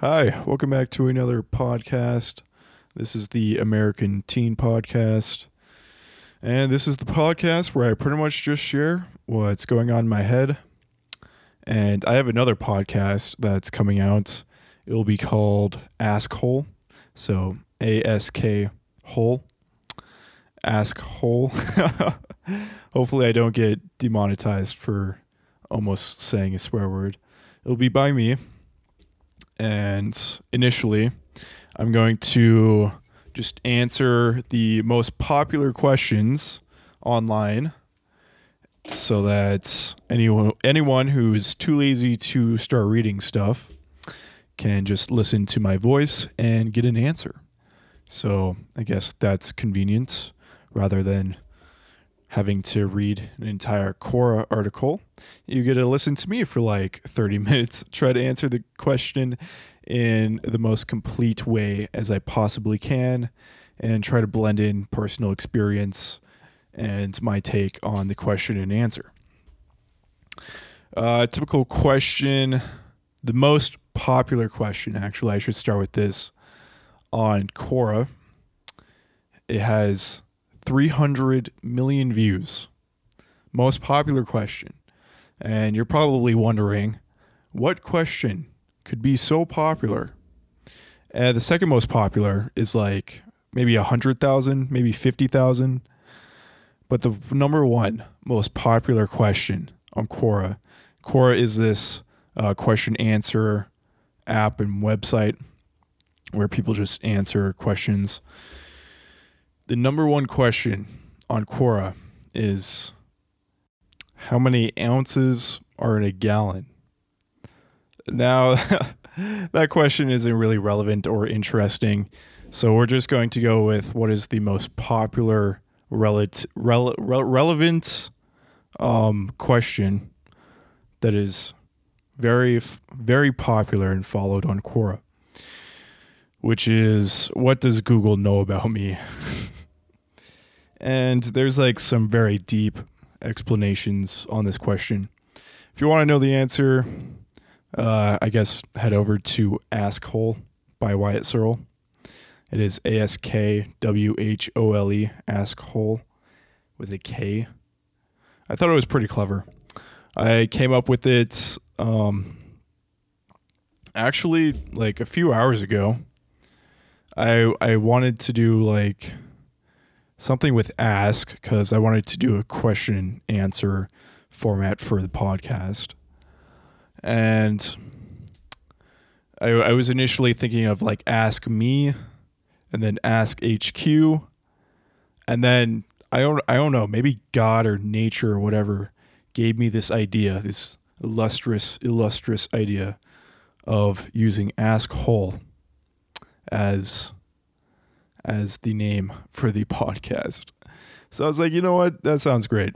Hi, welcome back to another podcast. This is the American Teen Podcast. And this is the podcast where I pretty much just share what's going on in my head. And I have another podcast that's coming out. It'll be called Ask Hole. So A-S-K Hole. Ask Hole. Hopefully I don't get demonetized for almost saying a swear word. It'll be by me. And initially, I'm going to just answer the most popular questions online so that anyone who is too lazy to start reading stuff can just listen to my voice and get an answer. So I guess that's convenient rather than having to read an entire Quora article. You get to listen to me for like 30 minutes, try to answer the question in the most complete way as I possibly can, and try to blend in personal experience and my take on the question and answer. Typical question, the most popular question, actually, I should start with this, on Quora. It has 300 million views. Most popular question. And you're probably wondering, what question could be so popular? The second most popular is like maybe 100,000, maybe 50,000. But the number one most popular question on Quora. Quora is this question answer app and website where people just answer questions. The number one question on Quora is, how many ounces are in a gallon? Now, that question isn't really relevant or interesting, so we're just going to go with what is the most popular relevant question that is very, very popular and followed on Quora, which is, what does Google know about me? And there's like some very deep explanations on this question. If you want to know the answer, I guess head over to Ask Hole by Wyatt Searle. It is ASKWHOLE, Ask Hole with a K. I thought it was pretty clever. I came up with it actually like a few hours ago. I wanted to do like something with ask because I wanted to do a question and answer format for the podcast. And I was initially thinking of like ask me and then ask HQ. And then I don't know, maybe God or nature or whatever gave me this idea, this illustrious idea of using Ask Hole as the name for the podcast. So I was like, you know what? That sounds great.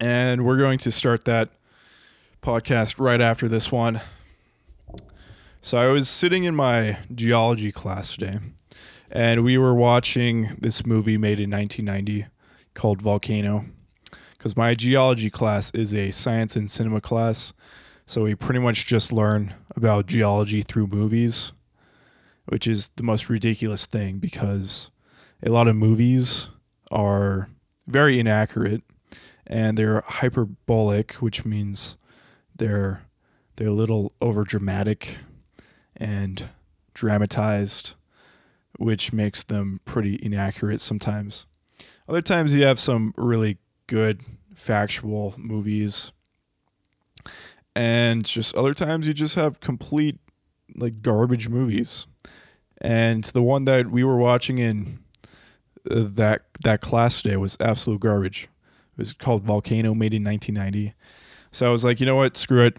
And we're going to start that podcast right after this one. So I was sitting in my geology class today, and we were watching this movie made in 1990 called Volcano, because my geology class is a science and cinema class. So we pretty much just learn about geology through movies, which is the most ridiculous thing because a lot of movies are very inaccurate and they're hyperbolic, which means they're a little over dramatic and dramatized, which makes them pretty inaccurate sometimes. Other times you have some really good factual movies, and just other times you just have complete like garbage movies. And the one that we were watching in that class today was absolute garbage. It was called Volcano, made in 1990. So I was like, you know what? Screw it.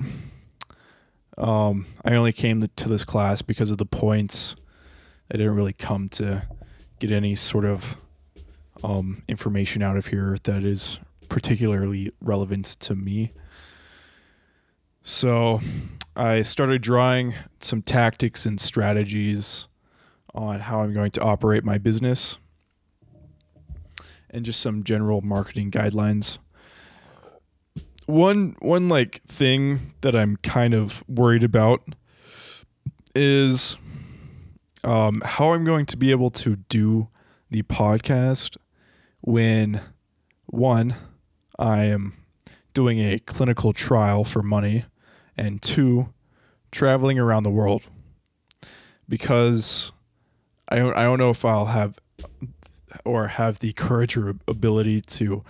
I only came to this class because of the points. I didn't really come to get any sort of information out of here that is particularly relevant to me. So I started drawing some tactics and strategies on how I'm going to operate my business and just some general marketing guidelines. One like thing that I'm kind of worried about is how I'm going to be able to do the podcast when, one, I am doing a clinical trial for money, and two, traveling around the world, because I don't know if I'll have the courage or ability to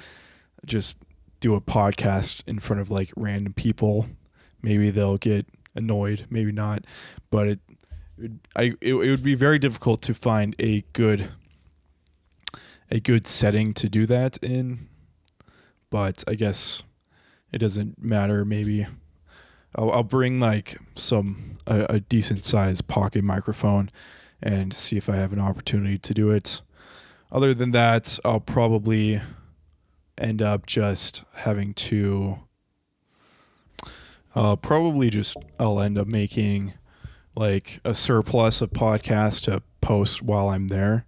just do a podcast in front of like random people. Maybe they'll get annoyed, maybe not, but it would be very difficult to find a good setting to do that in. But I guess it doesn't matter. Maybe I'll bring like a decent sized pocket microphone and see if I have an opportunity to do it. Other than that, I'll probably end up just having to I'll end up making like a surplus of podcasts to post while I'm there.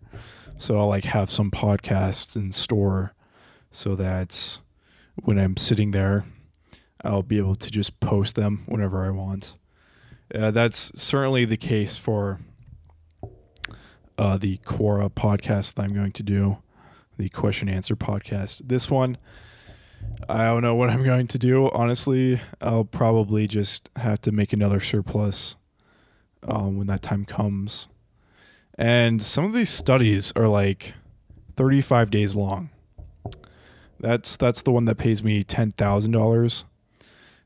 So I'll like have some podcasts in store so that when I'm sitting there, I'll be able to just post them whenever I want. That's certainly the case for the Quora podcast that I'm going to do, the question and answer podcast. This one, I don't know what I'm going to do. Honestly, I'll probably just have to make another surplus when that time comes. And some of these studies are like 35 days long. That's the one that pays me $10,000.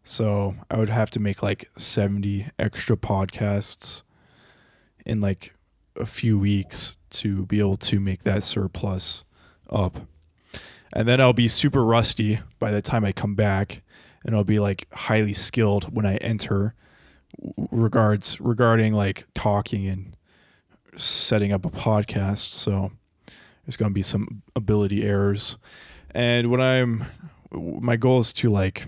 So I would have to make like 70 extra podcasts in like a few weeks to be able to make that surplus up. And then I'll be super rusty by the time I come back, and I'll be like highly skilled when I enter regarding like talking and setting up a podcast. So there's going to be some ability errors. And when my goal is to like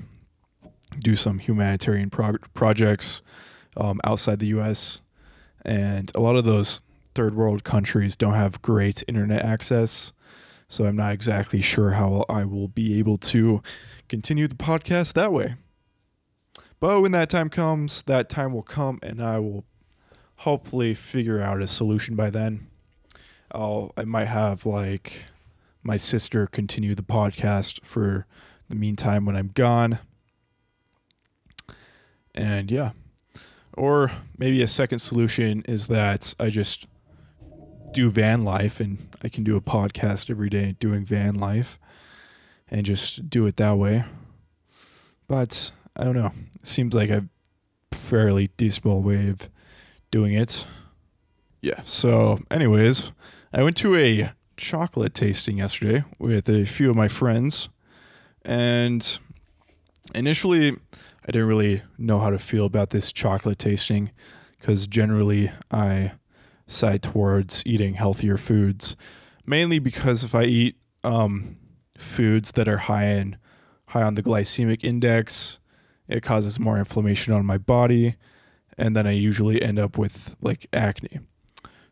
do some humanitarian projects outside the U.S. And a lot of those third world countries don't have great internet access. So I'm not exactly sure how I will be able to continue the podcast that way. But when that time comes, that time will come, and I will hopefully figure out a solution by then. I might have like my sister continue the podcast for the meantime when I'm gone. And yeah, or maybe a second solution is that I just do van life, and I can do a podcast every day doing van life and just do it that way. But I don't know. It seems like a fairly decent way of doing it. Yeah. So anyways, I went to a chocolate tasting yesterday with a few of my friends, and initially I didn't really know how to feel about this chocolate tasting, because generally I side towards eating healthier foods, mainly because if I eat foods that are high on the glycemic index, it causes more inflammation on my body, and then I usually end up with like acne.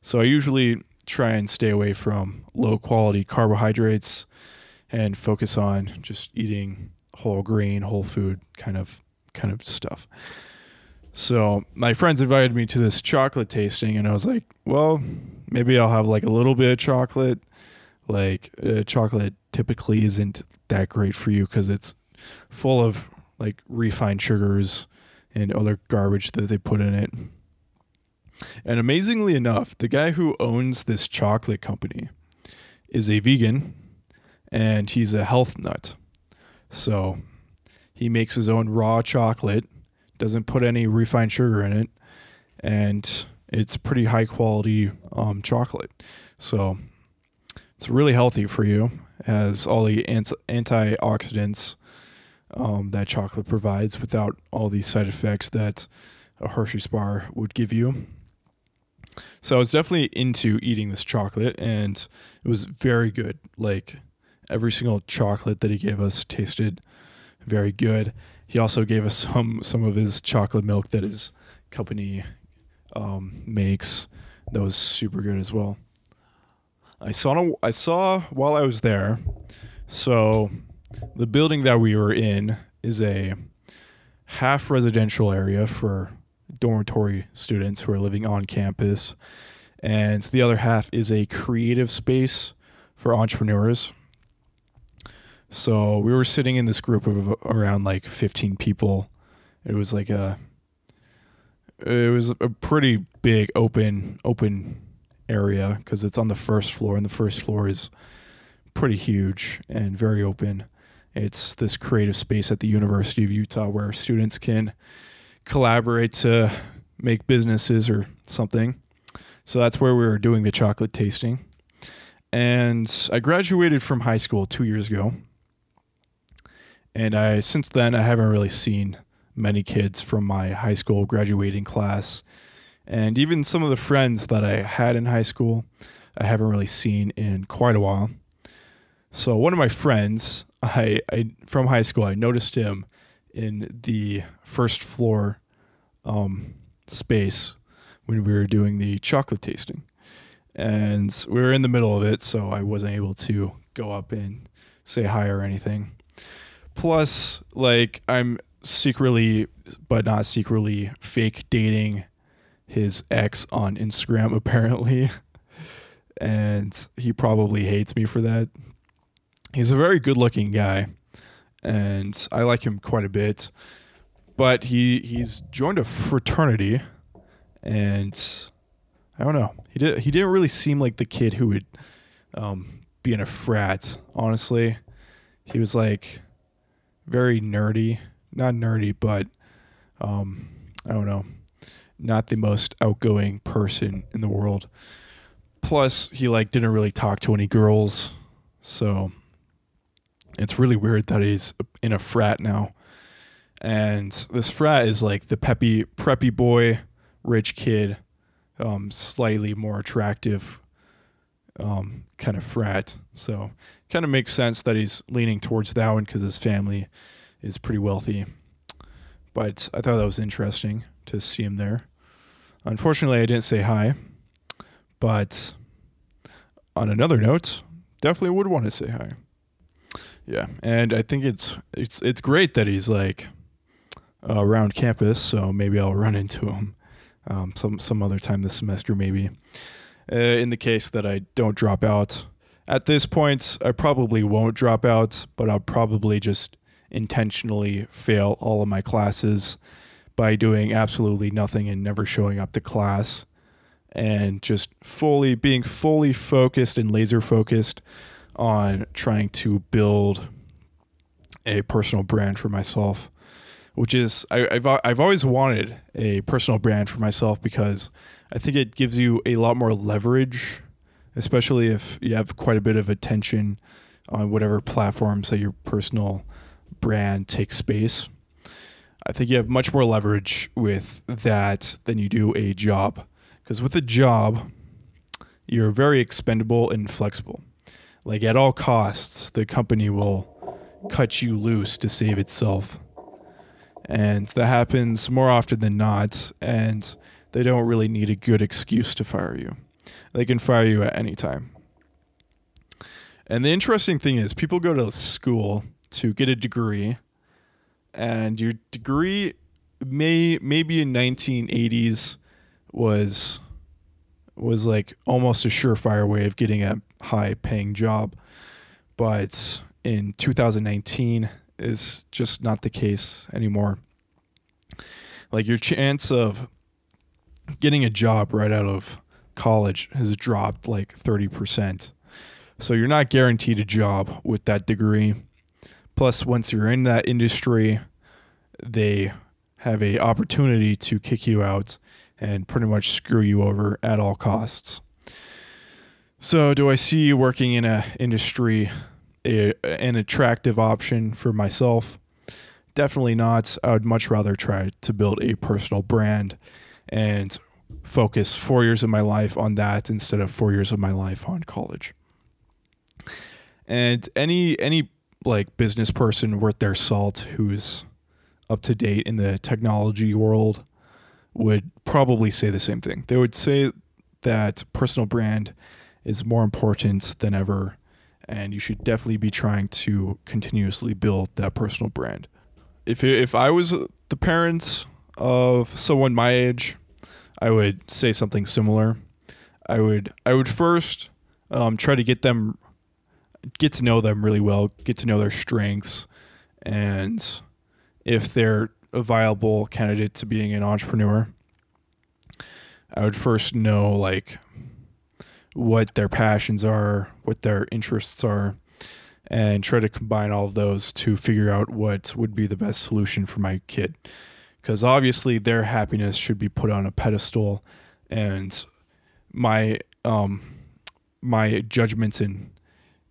So I usually try and stay away from low quality carbohydrates and focus on just eating whole grain, whole food kind of stuff. So my friends invited me to this chocolate tasting, and I was like, well, maybe I'll have like a little bit of chocolate. Like chocolate typically isn't that great for you because it's full of like refined sugars and other garbage that they put in it. And amazingly enough, the guy who owns this chocolate company is a vegan, and he's a health nut. So he makes his own raw chocolate, doesn't put any refined sugar in it, and it's pretty high quality chocolate. So it's really healthy for you. It has all the antioxidants that chocolate provides without all the side effects that a Hershey's bar would give you. So I was definitely into eating this chocolate, and it was very good. Like every single chocolate that he gave us tasted very good. He also gave us some of his chocolate milk that his company makes. That was super good as well. I saw while I was there. So the building that we were in is a half residential area for dormitory students who are living on campus. And the other half is a creative space for entrepreneurs. So we were sitting in this group of around like 15 people. It was like a pretty big open area because it's on the first floor, and the first floor is pretty huge and very open. It's this creative space at the University of Utah where students can collaborate to make businesses or something. So that's where we were doing the chocolate tasting. And I graduated from high school 2 years ago. And since then, I haven't really seen many kids from my high school graduating class. And even some of the friends that I had in high school, I haven't really seen in quite a while. So one of my friends from high school, I noticed him in the first floor space when we were doing the chocolate tasting. And we were in the middle of it, so I wasn't able to go up and say hi or anything. Plus, like, I'm secretly, but not secretly, fake dating his ex on Instagram, apparently. And he probably hates me for that. He's a very good-looking guy, and I like him quite a bit. But he's joined a fraternity, and I don't know. He didn't really seem like the kid who would be in a frat, honestly. He was, like, very nerdy. Not nerdy, but I don't know. Not the most outgoing person in the world. Plus, he, like, didn't really talk to any girls, so it's really weird that he's in a frat now. And this frat is like the preppy boy, rich kid, slightly more attractive kind of frat. So it kind of makes sense that he's leaning towards that one because his family is pretty wealthy. But I thought that was interesting to see him there. Unfortunately, I didn't say hi. But on another note, definitely would want to say hi. Yeah, and I think it's great that he's like around campus, so maybe I'll run into him some other time this semester, maybe. In the case that I don't drop out, at this point I probably won't drop out, but I'll probably just intentionally fail all of my classes by doing absolutely nothing and never showing up to class, and just being fully focused and laser focused on trying to build a personal brand for myself, which is I've always wanted a personal brand for myself because I think it gives you a lot more leverage, especially if you have quite a bit of attention on whatever platforms that your personal brand takes space. I think you have much more leverage with that than you do a job, because with a job, you're very expendable and flexible. Like, at all costs, the company will cut you loose to save itself. And that happens more often than not, and they don't really need a good excuse to fire you. They can fire you at any time. And the interesting thing is, people go to school to get a degree, and your degree maybe in 1980s was like almost a surefire way of getting a high paying job. But in 2019 is just not the case anymore. Like, your chance of getting a job right out of college has dropped like 30%. So you're not guaranteed a job with that degree. Plus, once you're in that industry, they have a opportunity to kick you out and pretty much screw you over at all costs. So do I see you working in an industry an attractive option for myself? Definitely not. I would much rather try to build a personal brand and focus 4 years of my life on that instead of 4 years of my life on college. And any like business person worth their salt who's up to date in the technology world would probably say the same thing. They would say that personal brand is more important than ever, and you should definitely be trying to continuously build that personal brand. If I was the parent of someone my age, I would say something similar. I would first try to get to know them really well, get to know their strengths, and if they're a viable candidate to being an entrepreneur. I would first know like what their passions are, what their interests are, and try to combine all of those to figure out what would be the best solution for my kid. Because obviously their happiness should be put on a pedestal, and my judgments in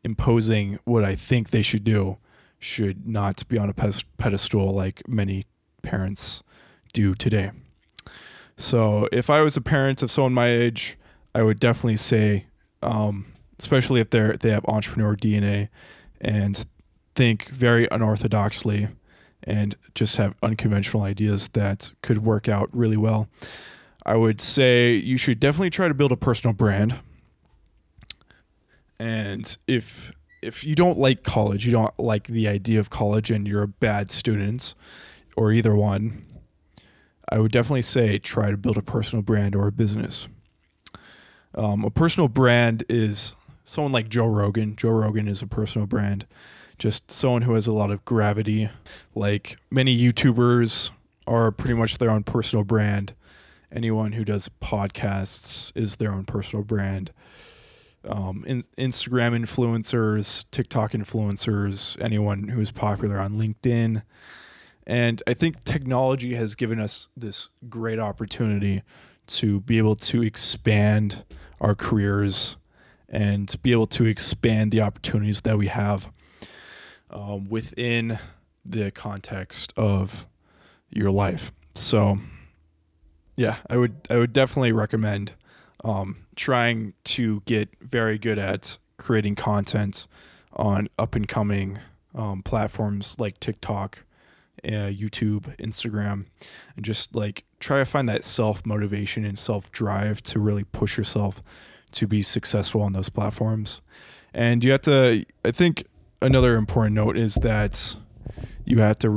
imposing what I think they should do should not be on a pedestal like many parents do today. So if I was a parent of someone my age, I would definitely say, especially if they have entrepreneur DNA, and think very unorthodoxly and just have unconventional ideas that could work out really well. I would say you should definitely try to build a personal brand. And if you don't like college, you don't like the idea of college, and you're a bad student or either one, I would definitely say try to build a personal brand or a business. A personal brand is someone like Joe Rogan. Joe Rogan is a personal brand, just someone who has a lot of gravity. Like many YouTubers are pretty much their own personal brand. Anyone who does podcasts is their own personal brand. Instagram influencers, TikTok influencers, anyone who is popular on LinkedIn. And I think technology has given us this great opportunity to be able to expand our careers and be able to expand the opportunities that we have within the context of your life. So, yeah, I would definitely recommend trying to get very good at creating content on up-and-coming platforms like TikTok, YouTube, Instagram, and just like try to find that self-motivation and self-drive to really push yourself to be successful on those platforms. And you have to, I think another important note is that you have to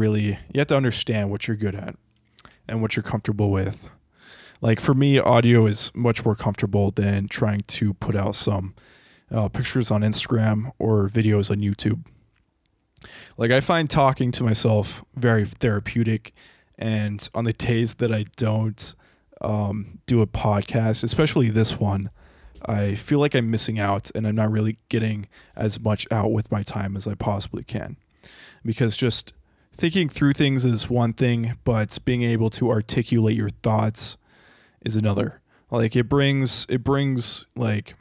understand what you're good at and what you're comfortable with. Like for me, audio is much more comfortable than trying to put out some pictures on Instagram or videos on YouTube. Like I find talking to myself very therapeutic, and on the days that I don't do a podcast, especially this one, I feel like I'm missing out and I'm not really getting as much out with my time as I possibly can. Because just thinking through things is one thing, but being able to articulate your thoughts is another. Like it brings like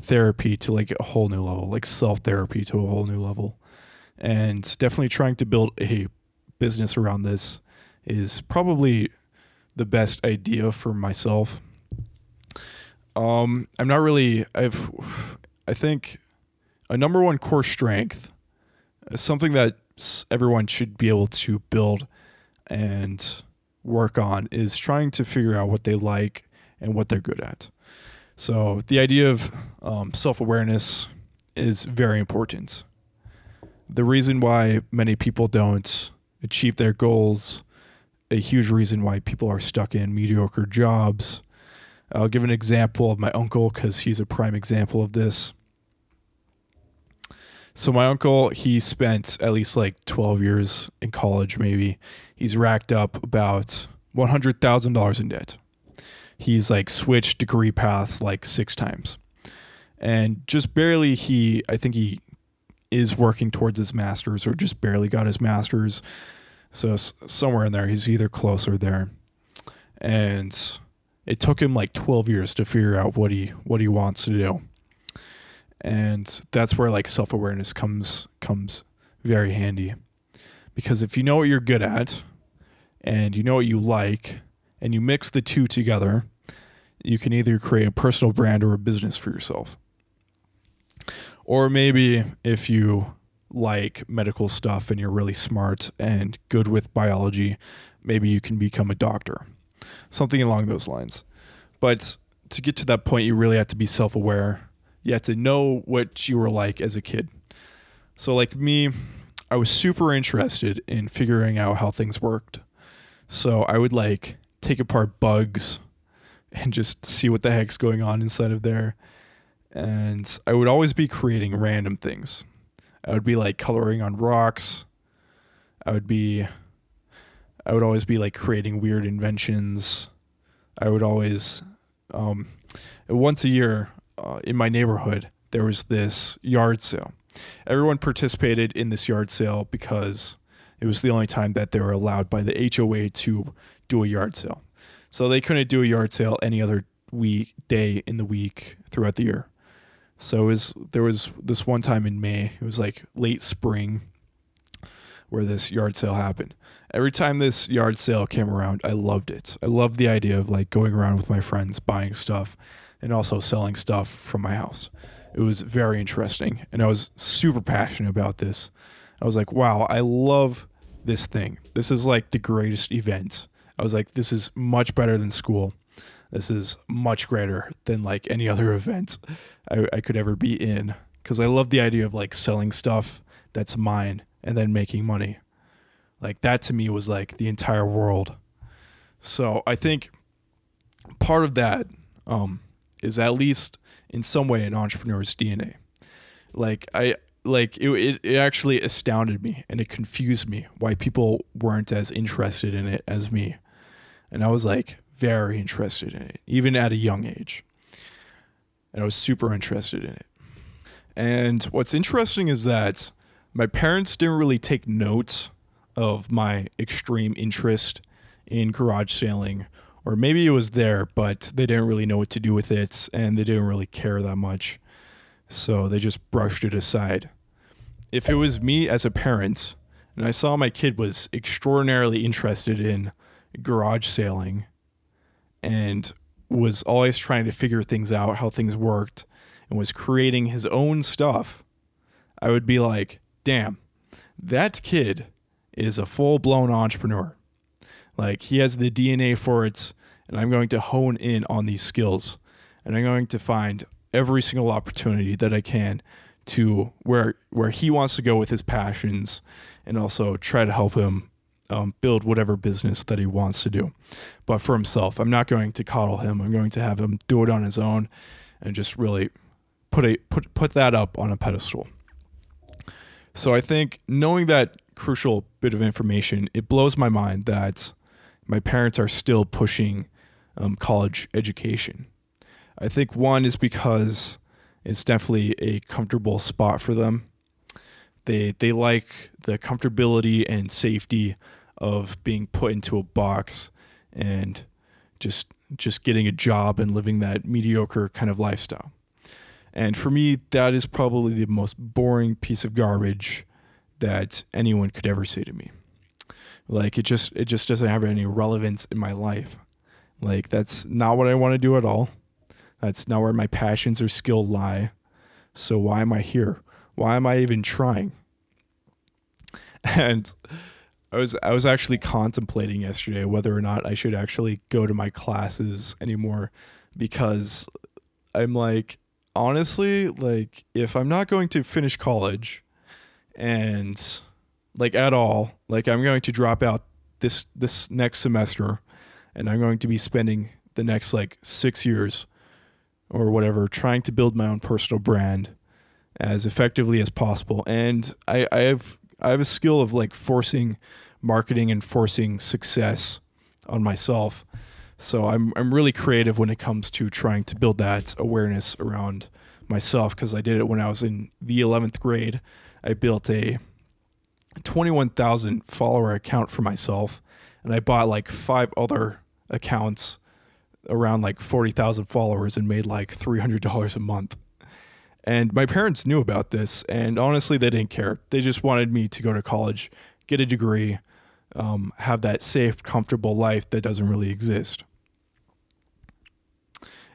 therapy to like a whole new level, like self-therapy to a whole new level. And definitely trying to build a business around this is probably the best idea for myself. I think a number one core strength is something that everyone should be able to build and work on, is trying to figure out what they like and what they're good at. So the idea of self-awareness is very important. The reason why many people don't achieve their goals, a huge reason why people are stuck in mediocre jobs. I'll give an example of my uncle because he's a prime example of this. So my uncle, he spent at least like 12 years in college maybe. He's racked up about $100,000 in debt. He's like switched degree paths like 6 times, and just barely I think he is working towards his master's, or just barely got his master's. So somewhere in there, he's either close or there. And it took him like 12 years to figure out what he wants to do. And that's where like self-awareness comes very handy, because if you know what you're good at and you know what you like, and you mix the two together, you can either create a personal brand or a business for yourself. Or maybe if you like medical stuff and you're really smart and good with biology, maybe you can become a doctor. Something along those lines. But to get to that point, you really have to be self-aware. You have to know what you were like as a kid. So like me, I was super interested in figuring out how things worked. So I would like take apart bugs and just see what the heck's going on inside of there. And I would always be creating random things. I would be like coloring on rocks. I would always be like creating weird inventions. I would always, once a year in my neighborhood, there was this yard sale. Everyone participated in this yard sale because it was the only time that they were allowed by the HOA to do a yard sale. So they couldn't do a yard sale any other day in the week throughout the year. So there was this one time in May, it was like late spring, where this yard sale happened. Every time this yard sale came around, I loved it. I loved the idea of like going around with my friends, buying stuff, and also selling stuff from my house. It was very interesting, and I was super passionate about this. I was like, wow, I love this thing. This is like the greatest event. I was like, this is much better than school. This is much greater than like any other event I could ever be in, because I love the idea of like selling stuff that's mine and then making money. Like that to me was like the entire world. So I think part of that is at least in some way an entrepreneur's DNA. Like it actually astounded me, and it confused me why people weren't as interested in it as me. And I was like very interested in it, even at a young age. And I was super interested in it. And what's interesting is that my parents didn't really take note of my extreme interest in garage sailing, or maybe it was there, but they didn't really know what to do with it, and they didn't really care that much. So they just brushed it aside. If it was me as a parent, and I saw my kid was extraordinarily interested in garage sailing and was always trying to figure things out, how things worked, and was creating his own stuff, I would be like, damn, that kid is a full-blown entrepreneur. Like, he has the DNA for it, and I'm going to hone in on these skills, and I'm going to find every single opportunity that I can to where he wants to go with his passions, and also try to help him build whatever business that he wants to do, but for himself. I'm not going to coddle him. I'm going to have him do it on his own, and just really put that up on a pedestal. So I think knowing that crucial bit of information, it blows my mind that my parents are still pushing college education. I think one is because it's definitely a comfortable spot for them. They like the comfortability and safety of being put into a box and just getting a job and living that mediocre kind of lifestyle. And for me, that is probably the most boring piece of garbage that anyone could ever say to me. Like, it just doesn't have any relevance in my life. Like, that's not what I want to do at all. That's not where my passions or skill lie. So why am I here? Why am I even trying? And I was actually contemplating yesterday whether or not I should actually go to my classes anymore, because I'm like, honestly, like, if I'm not going to finish college, and like at all, like I'm going to drop out this next semester, and I'm going to be spending the next like 6 years or whatever trying to build my own personal brand as effectively as possible. And I have a skill of like forcing marketing and forcing success on myself. So I'm really creative when it comes to trying to build that awareness around myself, because I did it when I was in the 11th grade. I built a 21,000 follower account for myself, and I bought like 5 other accounts around like 40,000 followers and made like $300 a month. And my parents knew about this, and honestly, they didn't care. They just wanted me to go to college, get a degree, have that safe, comfortable life that doesn't really exist.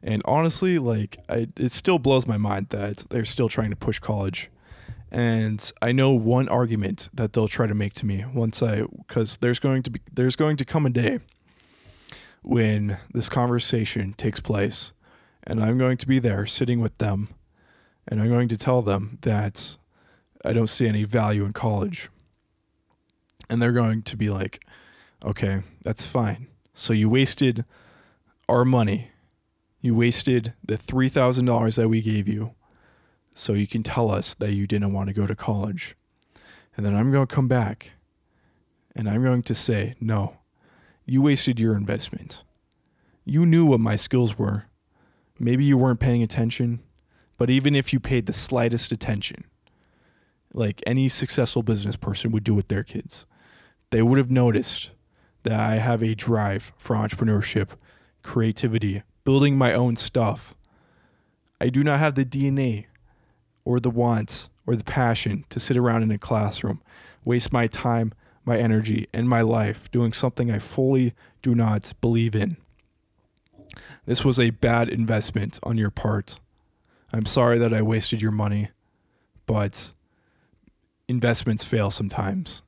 And honestly, like it still blows my mind that they're still trying to push college. And I know one argument that they'll try to make to me because there's going to come a day when this conversation takes place, and I'm going to be there sitting with them, and I'm going to tell them that I don't see any value in college. and they're going to be like, okay, that's fine. So you wasted our money. You wasted the $3,000 that we gave you. So you can tell us that you didn't want to go to college. And then I'm going to come back and I'm going to say, no, you wasted your investment. You knew what my skills were. Maybe you weren't paying attention, but even if you paid the slightest attention, like any successful business person would do with their kids, they would have noticed that I have a drive for entrepreneurship, creativity, building my own stuff. I do not have the DNA or the want or the passion to sit around in a classroom, waste my time, my energy, and my life doing something I fully do not believe in. This was a bad investment on your part. I'm sorry that I wasted your money, but investments fail sometimes,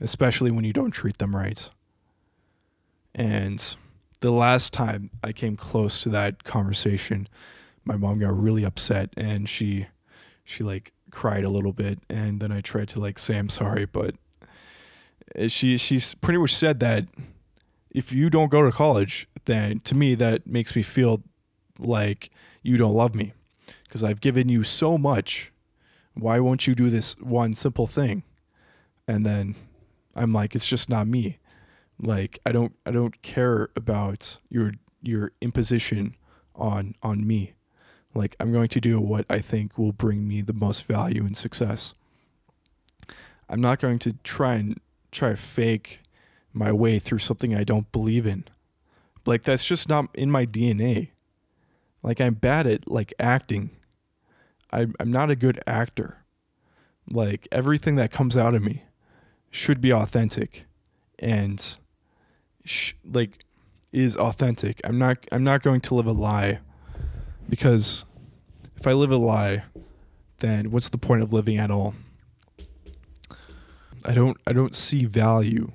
especially when you don't treat them right. And the last time I came close to that conversation, my mom got really upset and she like cried a little bit. And then I tried to like say, I'm sorry, but she's pretty much said that if you don't go to college, then to me, that makes me feel like you don't love me because I've given you so much. Why won't you do this one simple thing? And then I'm like, it's just not me. Like, I don't care about your imposition on me. Like, I'm going to do what I think will bring me the most value and success. I'm not going to try fake my way through something I don't believe in. Like, that's just not in my DNA. Like, I'm bad at like acting. I'm not a good actor. Like, everything that comes out of me should be authentic and is authentic. I'm not going to live a lie, because if I live a lie, then what's the point of living at all? I don't see value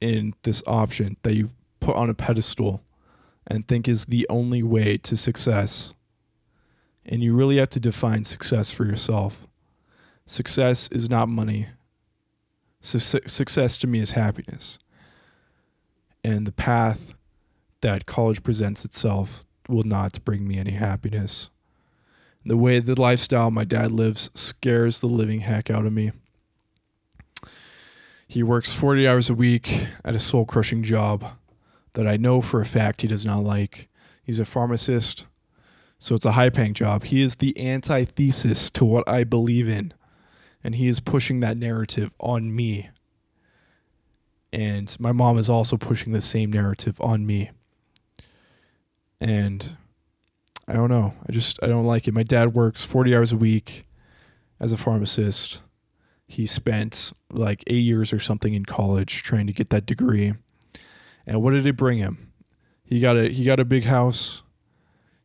in this option that you put on a pedestal and think is the only way to success. And you really have to define success for yourself. Success is not money. Success to me is happiness. And the path that college presents itself will not bring me any happiness. The way the lifestyle my dad lives scares the living heck out of me. He works 40 hours a week at a soul-crushing job that I know for a fact he does not like. He's a pharmacist, so it's a high-paying job. He is the antithesis to what I believe in, and he is pushing that narrative on me. And my mom is also pushing the same narrative on me. And I don't know. I don't like it. My dad works 40 hours a week as a pharmacist. He spent like 8 years or something in college trying to get that degree. And what did it bring him? He got a big house.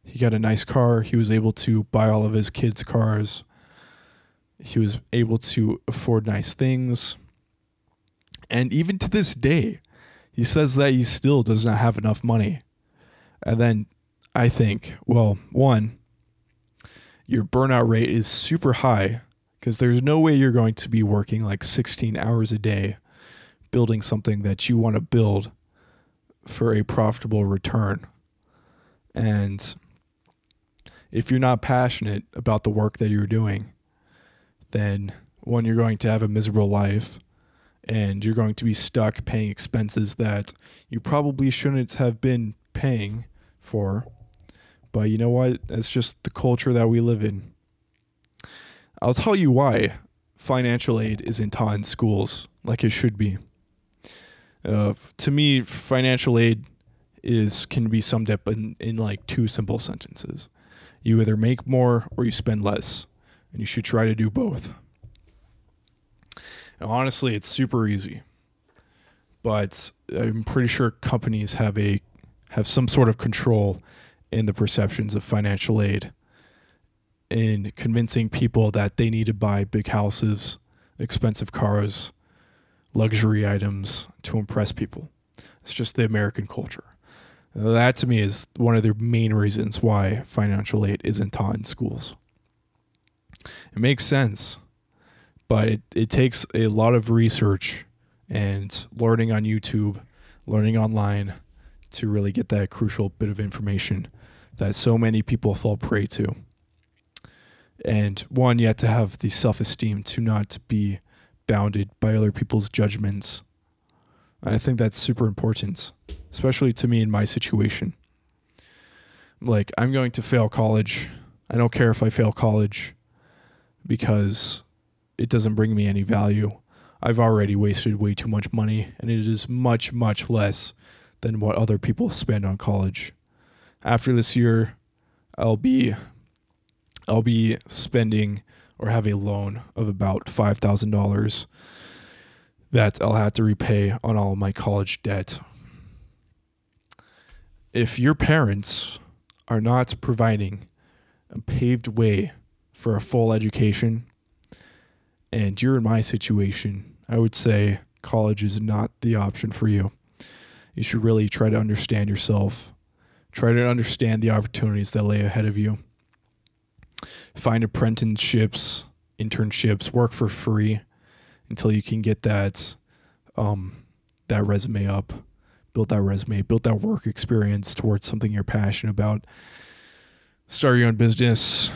He got a nice car. He was able to buy all of his kids' cars. He was able to afford nice things. And even to this day, he says that he still does not have enough money. And then I think, well, one, your burnout rate is super high because there's no way you're going to be working like 16 hours a day building something that you want to build for a profitable return. And if you're not passionate about the work that you're doing, then one, you're going to have a miserable life and you're going to be stuck paying expenses that you probably shouldn't have been paying for. But you know what? That's just the culture that we live in. I'll tell you why financial aid isn't taught in schools like it should be. To me, financial aid can be summed up in like two simple sentences. You either make more or you spend less, and you should try to do both. And honestly, it's super easy, but I'm pretty sure companies have some sort of control in the perceptions of financial aid in convincing people that they need to buy big houses, expensive cars, luxury items to impress people. It's just the American culture. That to me is one of the main reasons why financial aid isn't taught in schools. It makes sense, but it takes a lot of research and learning on YouTube, learning online to really get that crucial bit of information that so many people fall prey to. And one, you have to have the self-esteem to not be bounded by other people's judgments. And I think that's super important, especially to me in my situation. Like, I'm going to fail college. I don't care if I fail college because it doesn't bring me any value. I've already wasted way too much money, and it is much, much less than what other people spend on college. After this year, I'll be spending or have a loan of about $5,000 that I'll have to repay on all of my college debt. If your parents are not providing a paved way for a full education, and you're in my situation, I would say college is not the option for you. You should really try to understand yourself. Try to understand the opportunities that lay ahead of you. Find apprenticeships, internships, work for free until you can get that resume up. Build that resume, build that work experience towards something you're passionate about. Start your own business.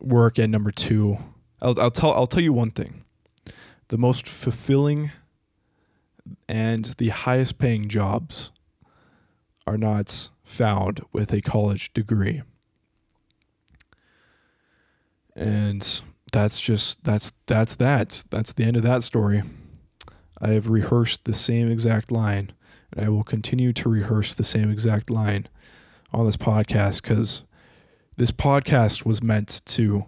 Work at number two. I'll tell you one thing. The most fulfilling and the highest paying jobs are not found with a college degree. And that's the end of that story. I have rehearsed the same exact line, and I will continue to rehearse the same exact line on this podcast, because this podcast was meant to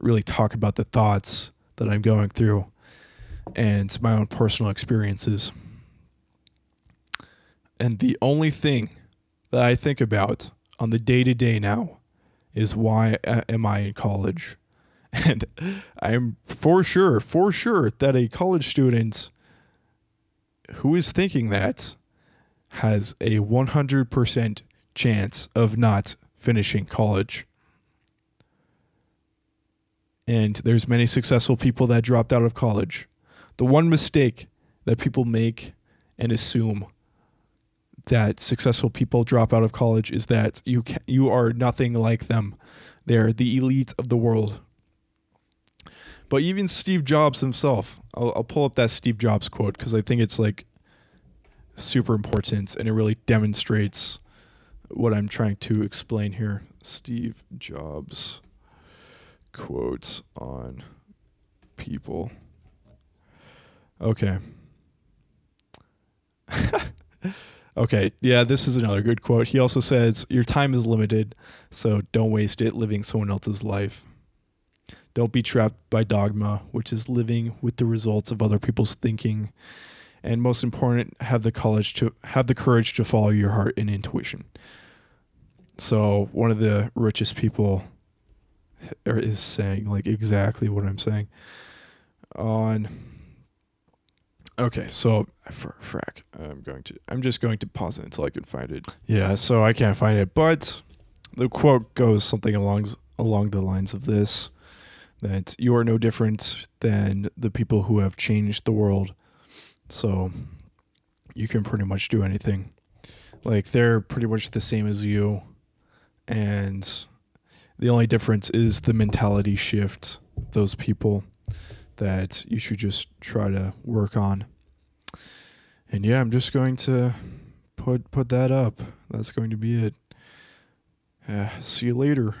really talk about the thoughts that I'm going through and my own personal experiences. And the only thing that I think about on the day-to-day now is, why am I in college? And I'm for sure that a college student who is thinking that has a 100% chance of not finishing college. And there's many successful people that dropped out of college. The one mistake that people make and assume that successful people drop out of college is that you are nothing like them. They're the elite of the world. But even Steve Jobs himself, I'll pull up that Steve Jobs quote because I think it's like super important and it really demonstrates what I'm trying to explain here. Steve Jobs quotes on people. Okay. Okay, yeah, this is another good quote. He also says, your time is limited, so don't waste it living someone else's life. Don't be trapped by dogma, which is living with the results of other people's thinking. And most important, have the courage to follow your heart and intuition. So one of the richest people is saying like exactly what I'm saying. Okay, so frack. I'm just going to pause it until I can find it. Yeah, so I can't find it, but the quote goes something along the lines of this, that you are no different than the people who have changed the world. So you can pretty much do anything. Like, they're pretty much the same as you, and the only difference is the mentality shift of those people that you should just try to work on. And yeah, I'm just going to put that up. That's going to be it. See you later.